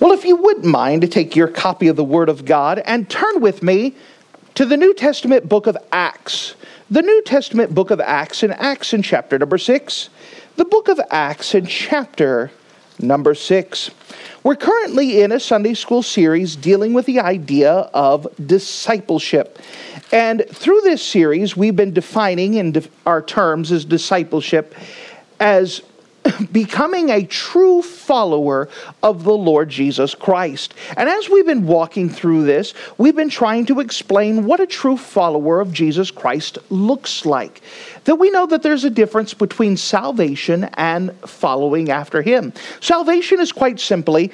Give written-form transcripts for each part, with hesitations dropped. Well, if you wouldn't mind to take your copy of the Word of God and turn with me to the New Testament book of Acts. The New Testament book of Acts, and Acts in chapter number 6. The book of Acts in chapter number 6. We're currently in a Sunday school series dealing with the idea of discipleship. And through this series, we've been defining in our terms as discipleship as becoming a true follower of the Lord Jesus Christ. And as we've been walking through this, we've been trying to explain what a true follower of Jesus Christ looks like. That we know that there's a difference between salvation and following after Him. Salvation is quite simply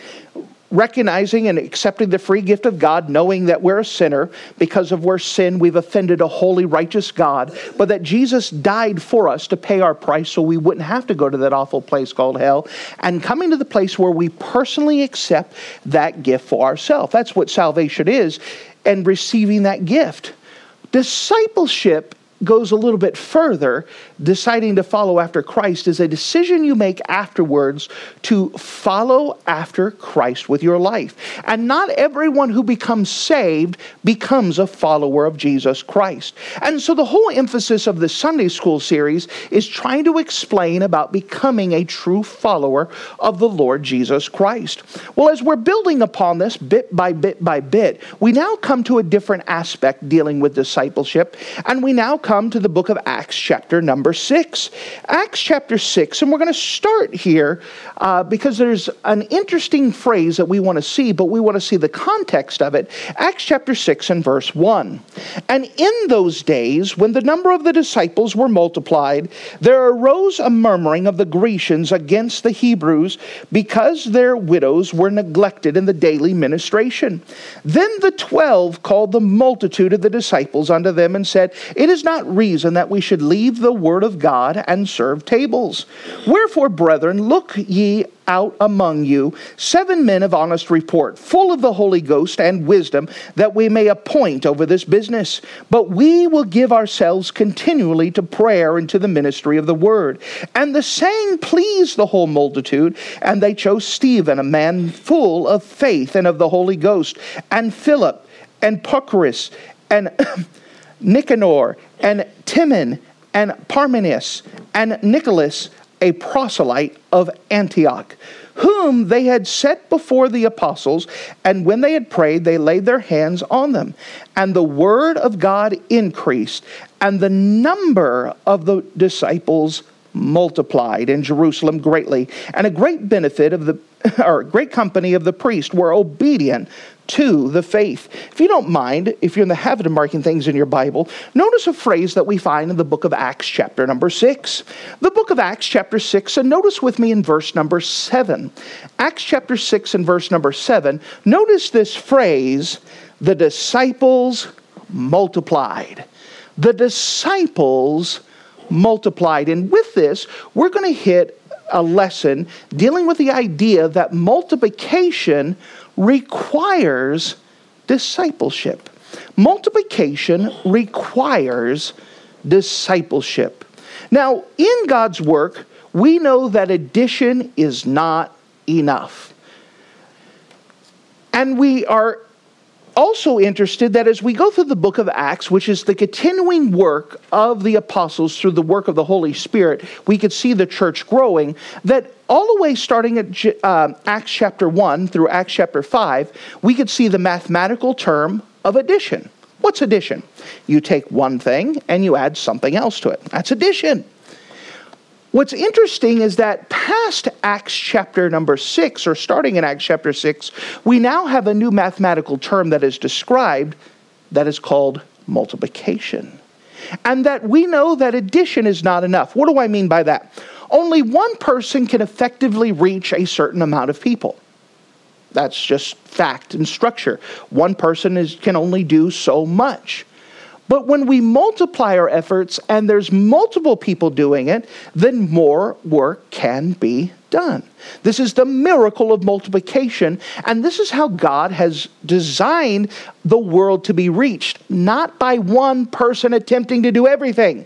recognizing and accepting the free gift of God, knowing that we're a sinner. Because of our sin, we've offended a holy, righteous God, but that Jesus died for us to pay our price so we wouldn't have to go to that awful place called hell, and coming to the place where we personally accept that gift for ourselves. That's what salvation is, and receiving that gift. Discipleship goes a little bit further. Deciding to follow after Christ is a decision you make afterwards to follow after Christ with your life. And not everyone who becomes saved becomes a follower of Jesus Christ. And so the whole emphasis of the Sunday school series is trying to explain about becoming a true follower of the Lord Jesus Christ. Well, as we're building upon this bit by bit by bit, we now come to a different aspect dealing with discipleship, and we now come to the book of Acts chapter number 6. Acts chapter 6, and we're going to start here because there's an interesting phrase that we want to see, but we want to see the context of it. Acts chapter 6 and verse 1. And in those days, when the number of the disciples were multiplied, there arose a murmuring of the Grecians against the Hebrews, because their widows were neglected in the daily ministration. Then the 12 called the multitude of the disciples unto them and said, It is not reason that we should leave the word of God and serve tables. Wherefore, brethren, look ye out among you 7 men of honest report, full of the Holy Ghost and wisdom, that we may appoint over this business. But we will give ourselves continually to prayer and to the ministry of the word. And the saying pleased the whole multitude, and they chose Stephen, a man full of faith and of the Holy Ghost, and Philip, and Prochorus, and Nicanor, and Timon, and Parmenas, and Nicholas, a proselyte of Antioch, whom they had set before the apostles, and when they had prayed, they laid their hands on them. And the word of God increased, and the number of the disciples multiplied in Jerusalem greatly, and a great benefit of the or great company of the priests were obedient to the faith. If you don't mind, if you're in the habit of marking things in your Bible, notice a phrase that we find in the book of Acts chapter number 6. The book of Acts chapter 6, and notice with me in verse number 7. Acts chapter 6 and verse number 7, notice this phrase, the disciples multiplied. The disciples multiplied. And with this, we're going to hit a lesson dealing with the idea that multiplication requires discipleship. Multiplication requires discipleship. Now, in God's work, we know that addition is not enough. And we are also interested that as we go through the book of Acts, which is the continuing work of the apostles through the work of the Holy Spirit, we could see the church growing, that all the way starting at Acts chapter 1 through Acts chapter 5, we could see the mathematical term of addition. What's addition? You take one thing and you add something else to it. That's addition. What's interesting is that past Acts chapter number 6, or starting in Acts chapter 6, we now have a new mathematical term that is described that is called multiplication. And that we know that addition is not enough. What do I mean by that? Only one person can effectively reach a certain amount of people. That's just fact and structure. One person can only do so much. But when we multiply our efforts and there's multiple people doing it, then more work can be done. This is the miracle of multiplication, and this is how God has designed the world to be reached, not by one person attempting to do everything,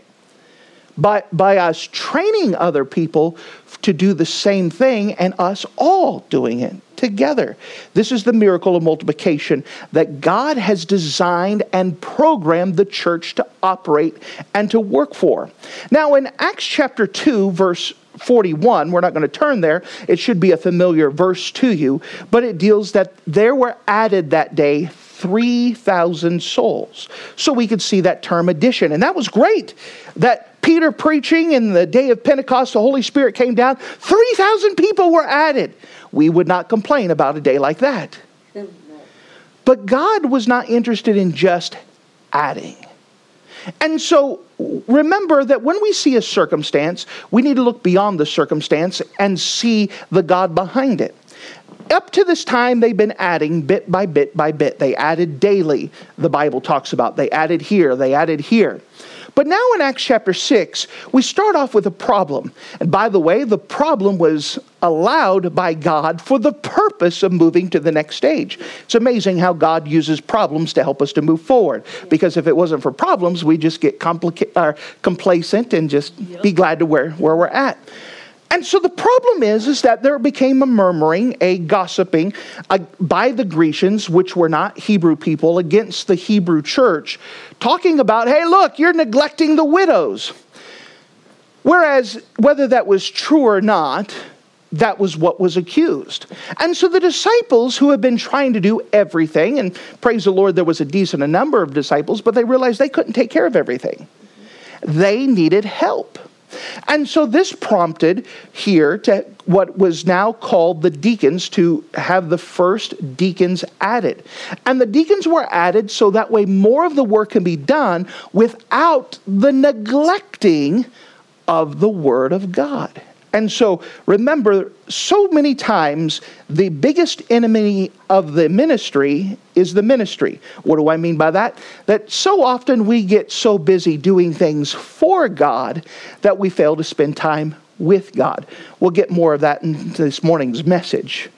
but by us training other people to do the same thing and us all doing it together. This is the miracle of multiplication, that God has designed and programmed the church to operate and to work for. Now in Acts chapter 2, verse 41, we're not going to turn there. It should be a familiar verse to you, but it deals that there were added that day 3,000 souls. So we could see that term addition, and that was great. That Peter preaching in the day of Pentecost, the Holy Spirit came down. 3,000 people were added. We would not complain about a day like that. But God was not interested in just adding. And so remember that when we see a circumstance, we need to look beyond the circumstance and see the God behind it. Up to this time, they've been adding bit by bit by bit. They added daily, the Bible talks about. They added here, they added here. But now in Acts chapter 6, we start off with a problem. And by the way, the problem was allowed by God for the purpose of moving to the next stage. It's amazing how God uses problems to help us to move forward. Because if it wasn't for problems, we just get complacent and just be glad to where we're at. And so the problem is that there became a murmuring, a gossiping by the Grecians, which were not Hebrew people, against the Hebrew church, talking about, hey, look, you're neglecting the widows. Whereas, whether that was true or not, that was what was accused. And so the disciples who had been trying to do everything, and praise the Lord, there was a decent number of disciples, but they realized they couldn't take care of everything. They needed help. And so this prompted here to what was now called the deacons, to have the first deacons added. And the deacons were added so that way more of the work can be done without the neglecting of the Word of God. And so remember, so many times the biggest enemy of the ministry is the ministry. What do I mean by that? That so often we get so busy doing things for God that we fail to spend time with God. We'll get more of that in this morning's message.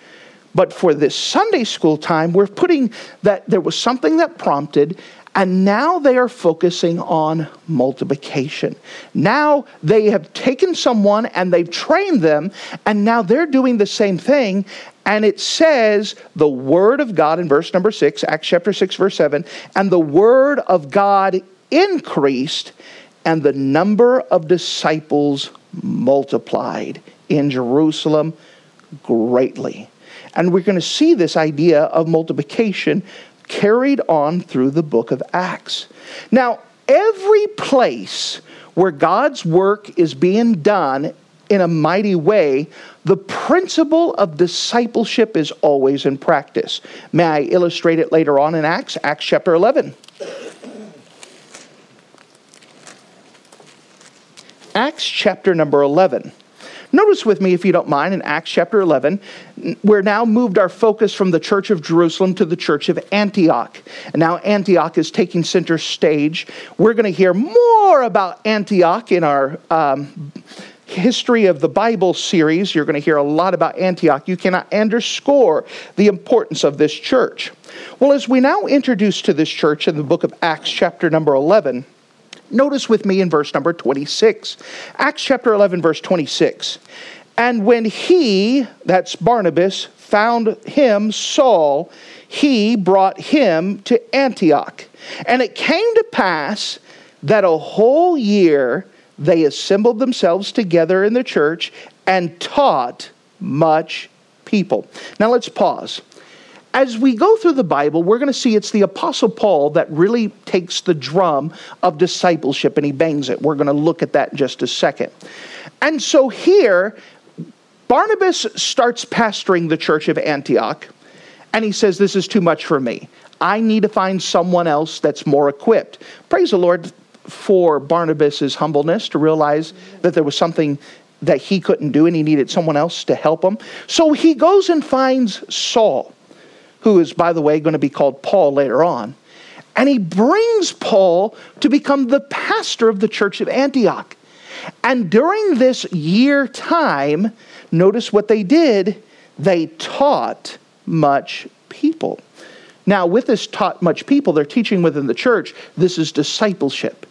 But for this Sunday school time, we're putting that there was something that prompted, and now they are focusing on multiplication. Now they have taken someone and they've trained them, and now they're doing the same thing. And it says the word of God in verse number 6, Acts chapter 6, verse 7, and the word of God increased, and the number of disciples multiplied in Jerusalem greatly. And we're going to see this idea of multiplication carried on through the book of Acts. Now, every place where God's work is being done in a mighty way, the principle of discipleship is always in practice. May I illustrate it later on in Acts? Acts chapter 11. Acts chapter number 11. Notice with me, if you don't mind, in Acts chapter 11, we're now moved our focus from the church of Jerusalem to the church of Antioch. And now Antioch is taking center stage. We're going to hear more about Antioch in our History of the Bible series. You're going to hear a lot about Antioch. You cannot underscore the importance of this church. Well, as we now introduce to this church in the book of Acts chapter number 11, notice with me in verse number 26. Acts chapter 11, verse 26. And when he, that's Barnabas, found him, Saul, he brought him to Antioch. And it came to pass that a whole year they assembled themselves together in the church and taught much people. Now let's pause. As we go through the Bible, we're going to see it's the Apostle Paul that really takes the drum of discipleship and he bangs it. We're going to look at that in just a second. And so here, Barnabas starts pastoring the church of Antioch, and he says, this is too much for me. I need to find someone else that's more equipped. Praise the Lord for Barnabas's humbleness to realize that there was something that he couldn't do, and he needed someone else to help him. So he goes and finds Saul, who is, by the way, going to be called Paul later on. And he brings Paul to become the pastor of the church of Antioch. And during this year time, notice what they did. They taught much people. Now, with this taught much people, they're teaching within the church. This is discipleship.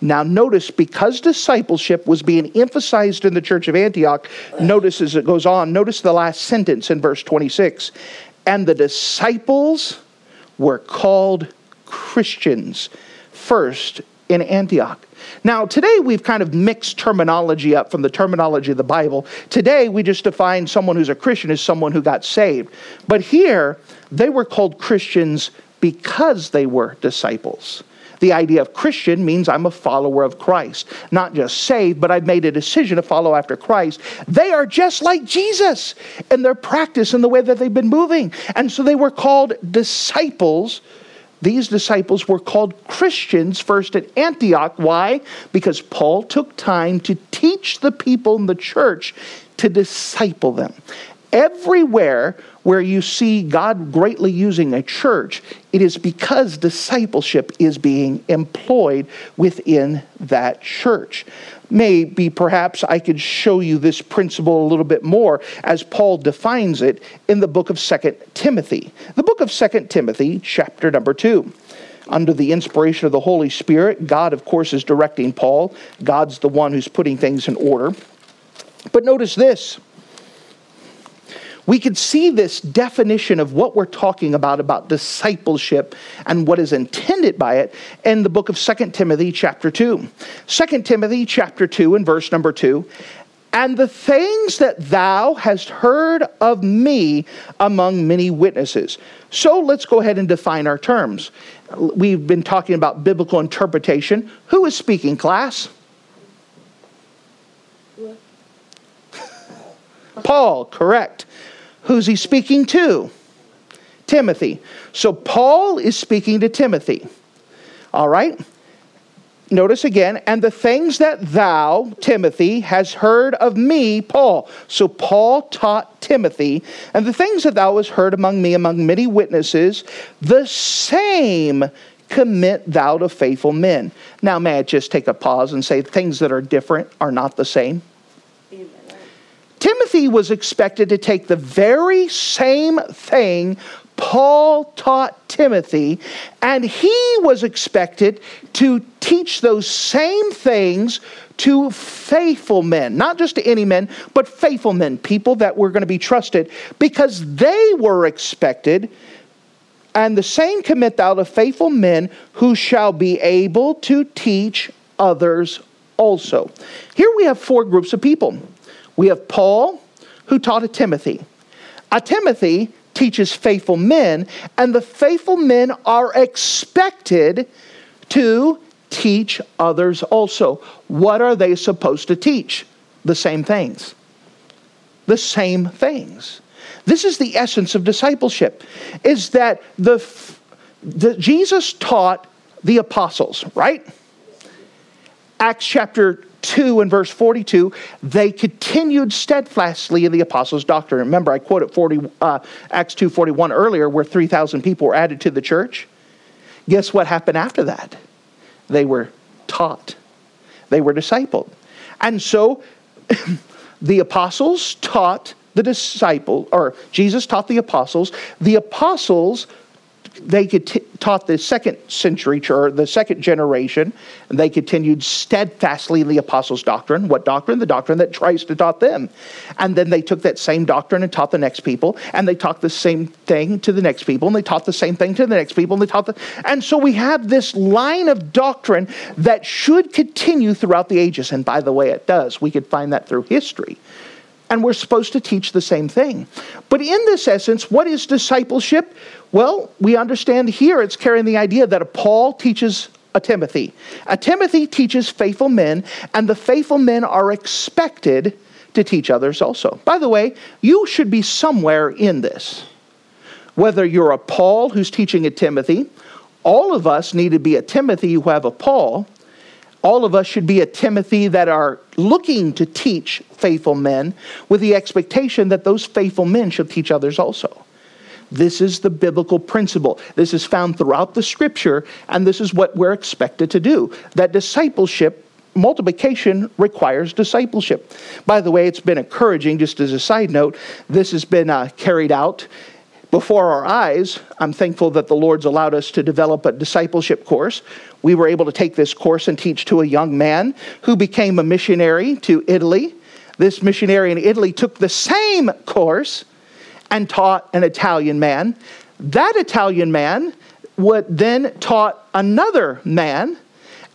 Now, notice, because discipleship was being emphasized in the church of Antioch, notice as it goes on, notice the last sentence in verse 26. And the disciples were called Christians first in Antioch. Now, today we've kind of mixed terminology up from the terminology of the Bible. Today we just define someone who's a Christian as someone who got saved. But here, they were called Christians because they were disciples. The idea of Christian means I'm a follower of Christ. Not just saved, but I've made a decision to follow after Christ. They are just like Jesus in their practice and the way that they've been moving. And so they were called disciples. These disciples were called Christians first at Antioch. Why? Because Paul took time to teach the people in the church, to disciple them. Everywhere where you see God greatly using a church, it is because discipleship is being employed within that church. Maybe perhaps I could show you this principle a little bit more as Paul defines it in the book of 2 Timothy. The book of 2 Timothy, chapter number 2. Under the inspiration of the Holy Spirit, God, of course, is directing Paul. God's the one who's putting things in order. But notice this. We could see this definition of what we're talking about discipleship and what is intended by it in the book of 2 Timothy chapter 2. 2 Timothy chapter 2 and verse number 2. And the things that thou hast heard of me among many witnesses. So let's go ahead and define our terms. We've been talking about biblical interpretation. Who is speaking, class? Paul, correct. Who's he speaking to? Timothy. So Paul is speaking to Timothy. All right? Notice again, and the things that thou, Timothy, has heard of me, Paul. So Paul taught Timothy, and the things that thou hast heard among me, among many witnesses, the same commit thou to faithful men. Now, may I just take a pause and say things that are different are not the same? Timothy was expected to take the very same thing Paul taught Timothy, and he was expected to teach those same things to faithful men. Not just to any men, but faithful men, people that were going to be trusted, because they were expected, and the same commit thou to faithful men who shall be able to teach others also. Here we have four groups of people. We have Paul, who taught a Timothy. A Timothy teaches faithful men, and the faithful men are expected to teach others also. What are they supposed to teach? The same things. The same things. This is the essence of discipleship, is that Jesus taught the apostles, right? Acts chapter 2 and verse 42, they continued steadfastly in the apostles' doctrine. Remember, I quoted Acts 2:41 earlier, where 3,000 people were added to the church. Guess what happened after that? They were taught. They were discipled. And so, the apostles taught the disciples, or Jesus taught the apostles. The apostles taught the second century church, the second generation, and they continued steadfastly in the apostles' doctrine. What doctrine? The doctrine that Christ had taught them. And then they took that same doctrine and taught the next people, and they taught the same thing to the next people, and they taught the same thing to the next people, and they taught the... And so we have this line of doctrine that should continue throughout the ages, and by the way, it does. We could find that through history. And we're supposed to teach the same thing. But in this essence, what is discipleship? Well, we understand here it's carrying the idea that a Paul teaches a Timothy. A Timothy teaches faithful men, and the faithful men are expected to teach others also. By the way, you should be somewhere in this. Whether you're a Paul who's teaching a Timothy, all of us need to be a Timothy who have a Paul, All of us should be a Timothy that are looking to teach faithful men with the expectation that those faithful men should teach others also. This is the biblical principle. This is found throughout the Scripture, and this is what we're expected to do. That discipleship, multiplication requires discipleship. By the way, it's been encouraging, just as a side note, this has been carried out before our eyes. I'm thankful that the Lord's allowed us to develop a discipleship course. We were able to take this course and teach to a young man who became a missionary to Italy. This missionary in Italy took the same course and taught an Italian man. That Italian man would then taught another man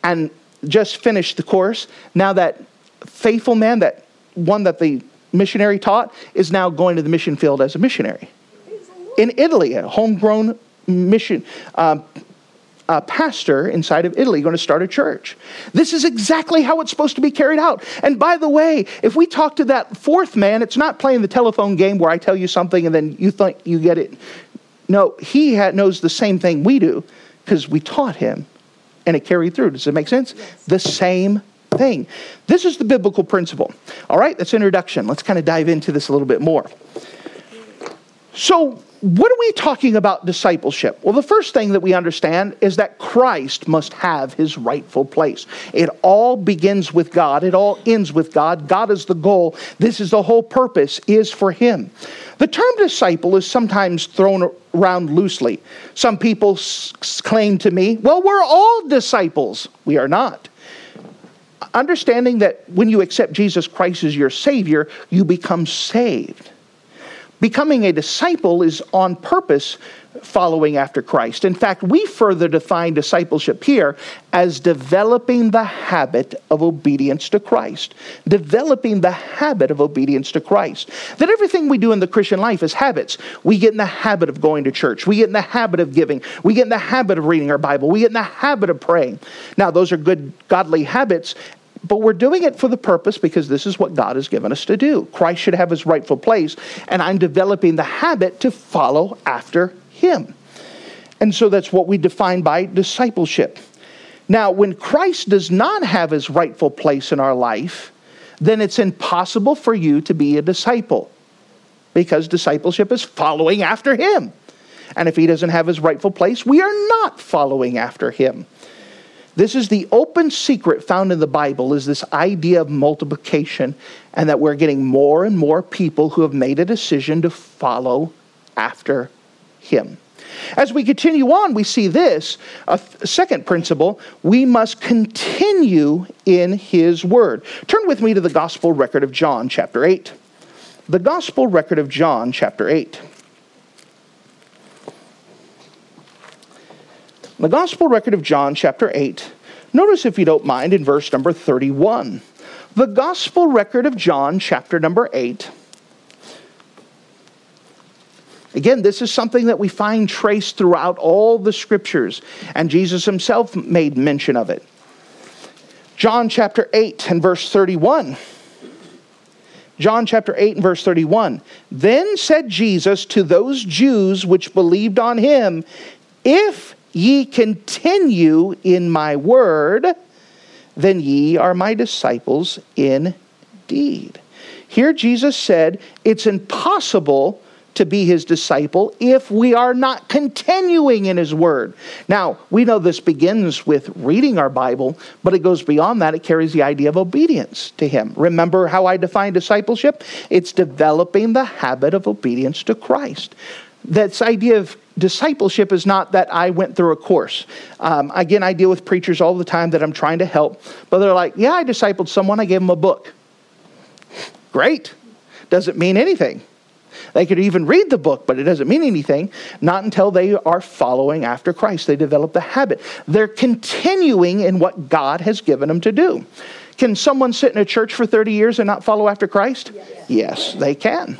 and just finished the course. Now that faithful man, that one that the missionary taught, is now going to the mission field as a missionary. In Italy, a homegrown mission pastor inside of Italy going to start a church. This is exactly how it's supposed to be carried out. And by the way, if we talk to that fourth man, it's not playing the telephone game where I tell you something and then you think you get it. No, he knows the same thing we do because we taught him and it carried through. Does it make sense? Yes. The same thing. This is the biblical principle. All right, that's introduction. Let's kind of dive into this a little bit more. So, what are we talking about discipleship? Well, the first thing that we understand is that Christ must have his rightful place. It all begins with God. It all ends with God. God is the goal. This is the whole purpose, is for him. The term disciple is sometimes thrown around loosely. Some people claim to me, well, we're all disciples. We are not. Understanding that when you accept Jesus Christ as your Savior, you become saved. Becoming a disciple is on purpose following after Christ. In fact, we further define discipleship here as developing the habit of obedience to Christ. Developing the habit of obedience to Christ. That everything we do in the Christian life is habits. We get in the habit of going to church. We get in the habit of giving. We get in the habit of reading our Bible. We get in the habit of praying. Now, those are good, godly habits, but we're doing it for the purpose because this is what God has given us to do. Christ should have his rightful place, and I'm developing the habit to follow after him. And so that's what we define by discipleship. Now, when Christ does not have his rightful place in our life, then it's impossible for you to be a disciple because discipleship is following after him. And if he doesn't have his rightful place, we are not following after him. This is the open secret found in the Bible, is this idea of multiplication, and that we're getting more and more people who have made a decision to follow after him. As we continue on, we see this, a second principle, we must continue in his word. Turn with me to the Gospel record of John chapter 8. The Gospel record of John chapter 8. The Gospel record of John chapter 8. Notice, if you don't mind, in verse number 31. The Gospel record of John chapter number 8. Again, this is something that we find traced throughout all the Scriptures, and Jesus himself made mention of it. John chapter 8 and verse 31. John chapter 8 and verse 31. Then said Jesus to those Jews which believed on him, if ye continue in my word, then ye are my disciples indeed. Here Jesus said it's impossible to be his disciple if we are not continuing in his word. Now, we know this begins with reading our Bible, but it goes beyond that. It carries the idea of obedience to him. Remember how I define discipleship? It's developing the habit of obedience to Christ. This idea of discipleship is not that I went through a course. Again, I deal with preachers all the time that I'm trying to help, but they're like, yeah, I discipled someone. I gave them a book. Great. Doesn't mean anything. They could even read the book, but it doesn't mean anything. Not until they are following after Christ. They develop the habit. They're continuing in what God has given them to do. Can someone sit in a church for 30 years and not follow after Christ? Yes, they can.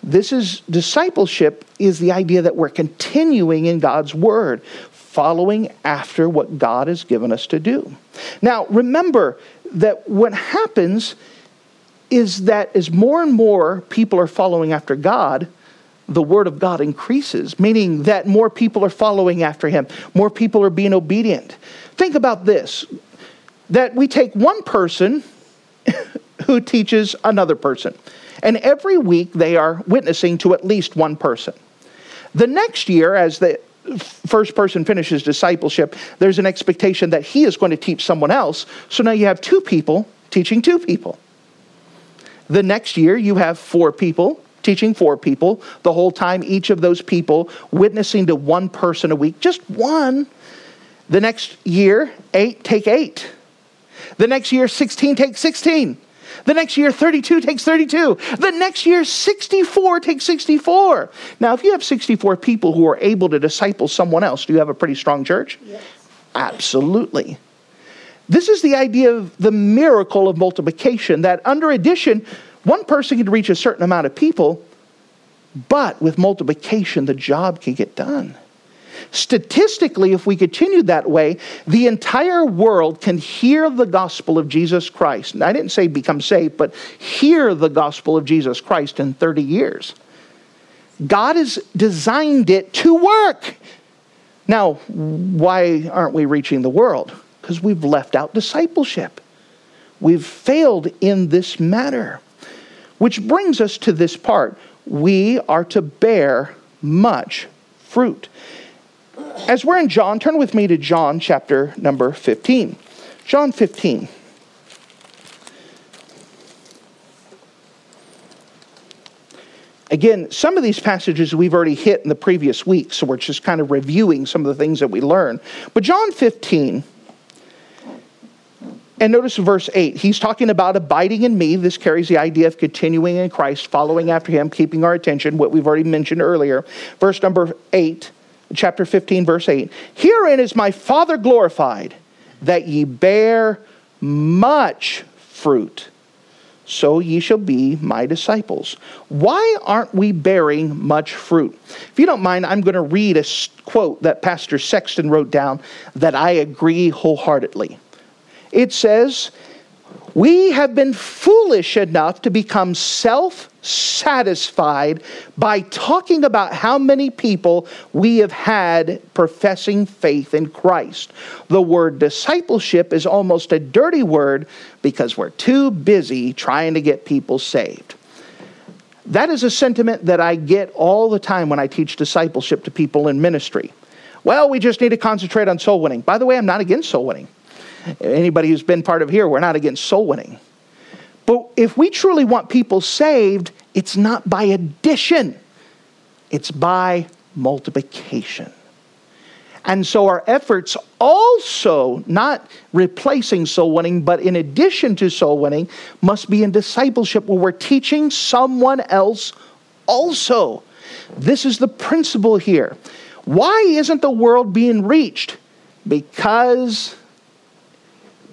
This is discipleship, is the idea that we're continuing in God's word, following after what God has given us to do. Now, remember that what happens is that as more and more people are following after God, the word of God increases, meaning that more people are following after him. More people are being obedient. Think about this. that we take one person who teaches another person. And every week they are witnessing to at least one person. The next year, as the first person finishes discipleship, there's an expectation that he is going to teach someone else. So now you have two people teaching two people. The next year, you have four people teaching four people. The whole time, each of those people witnessing to one person a week. Just one. The next year, 8 take 8. The next year, 16 take 16. The next year, 32 takes 32. The next year, 64 takes 64. Now, if you have 64 people who are able to disciple someone else, do you have a pretty strong church? Yes. Absolutely. This is the idea of the miracle of multiplication, that under addition, one person can reach a certain amount of people, but with multiplication, the job can get done. Statistically, if we continue that way, the entire world can hear the gospel of Jesus Christ. And I didn't say become saved, but hear the gospel of Jesus Christ in 30 years. God has designed it to work. Now, why aren't we reaching the world? Because we've left out discipleship. We've failed in this matter. Which brings us to this part. We are to bear much fruit. As we're in John, turn with me to John chapter number 15. John 15. Again, some of these passages we've already hit in the previous week, so we're just kind of reviewing some of the things that we learned. But John 15, and notice verse 8. He's talking about abiding in me. This carries the idea of continuing in Christ, following after him, keeping our attention, what we've already mentioned earlier. Verse number 8. Chapter 15, verse 8. Herein is my Father glorified, that ye bear much fruit, so ye shall be my disciples. Why aren't we bearing much fruit? If you don't mind, I'm going to read a quote that Pastor Sexton wrote down that I agree wholeheartedly. It says, we have been foolish enough to become self-satisfied by talking about how many people we have had professing faith in Christ. The word discipleship is almost a dirty word because we're too busy trying to get people saved. That is a sentiment that I get all the time when I teach discipleship to people in ministry. Well, we just need to concentrate on soul winning. By the way, I'm not against soul winning. Anybody who's been part of here, we're not against soul winning. But if we truly want people saved, it's not by addition. It's by multiplication. And so our efforts also, not replacing soul winning, but in addition to soul winning, must be in discipleship where we're teaching someone else also. This is the principle here. Why isn't the world being reached? Because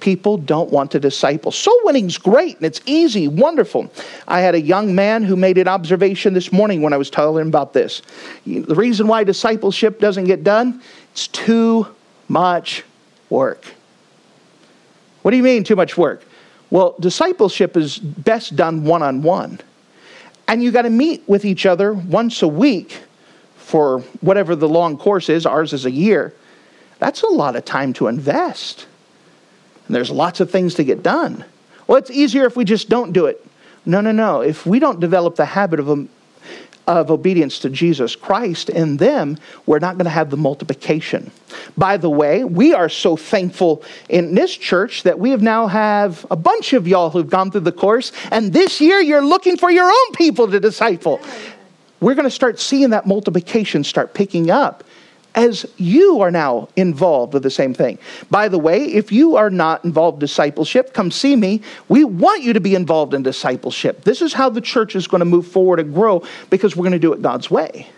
people don't want to disciple. Soul winning's great and it's easy, wonderful. I had a young man who made an observation this morning when I was telling him about this. The reason why discipleship doesn't get done, it's too much work. What do you mean too much work? Well, discipleship is best done one-on-one. And you got to meet with each other once a week for whatever the long course is. Ours is a year. That's a lot of time to invest. And there's lots of things to get done. Well, it's easier if we just don't do it. No. If we don't develop the habit of obedience to Jesus Christ in them, we're not going to have the multiplication. By the way, we are so thankful in this church that we have now have a bunch of y'all who've gone through the course. And this year, you're looking for your own people to disciple. We're going to start seeing that multiplication start picking up as you are now involved with the same thing. By the way, if you are not involved in discipleship, come see me. We want you to be involved in discipleship. This is how the church is going to move forward and grow, because we're going to do it God's way.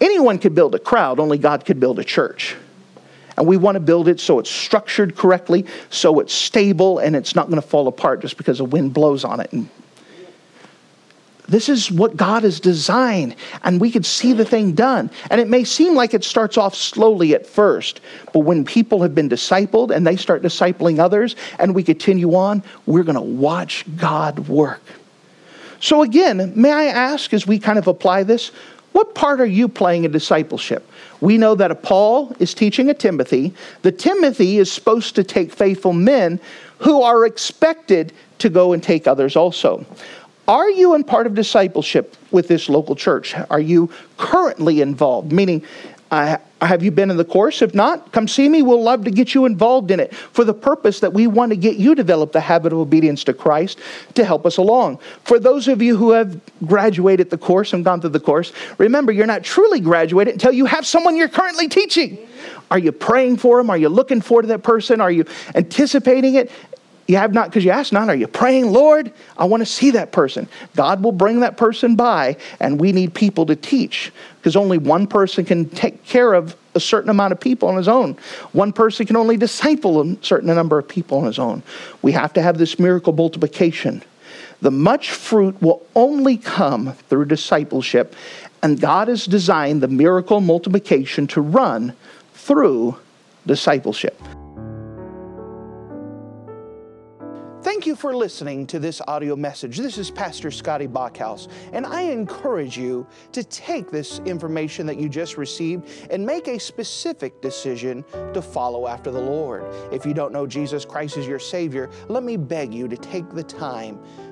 Anyone could build a crowd, only God could build a church. And we want to build it so it's structured correctly, so it's stable, and it's not going to fall apart just because the wind blows on it. This is what God has designed, and we can see the thing done. And it may seem like it starts off slowly at first, but when people have been discipled and they start discipling others and we continue on, we're going to watch God work. So again, may I ask, as we kind of apply this, What part are you playing in discipleship? We know that a Paul is teaching a Timothy. The Timothy is supposed to take faithful men who are expected to go and take others also. Are you in part of discipleship with this local church? Are you currently involved? Meaning, have you been in the course? If not, come see me. We'll love to get you involved in it for the purpose that we want to get you develop the habit of obedience to Christ to help us along. For those of you who have graduated the course and gone through the course, remember, you're not truly graduated until you have someone you're currently teaching. Are you praying for them? Are you looking forward to that person? Are you anticipating it? You have not because you ask not. Are you praying, Lord, I want to see that person? God will bring that person by, and we need people to teach because only one person can take care of a certain amount of people on his own. One person can only disciple a certain number of people on his own. We have to have this miracle multiplication. The much fruit will only come through discipleship, and God has designed the miracle multiplication to run through discipleship. Thank you for listening to this audio message. This is Pastor Scotty Bockhaus, and I encourage you to take this information that you just received and make a specific decision to follow after the Lord. If you don't know Jesus Christ as your Savior, let me beg you to take the time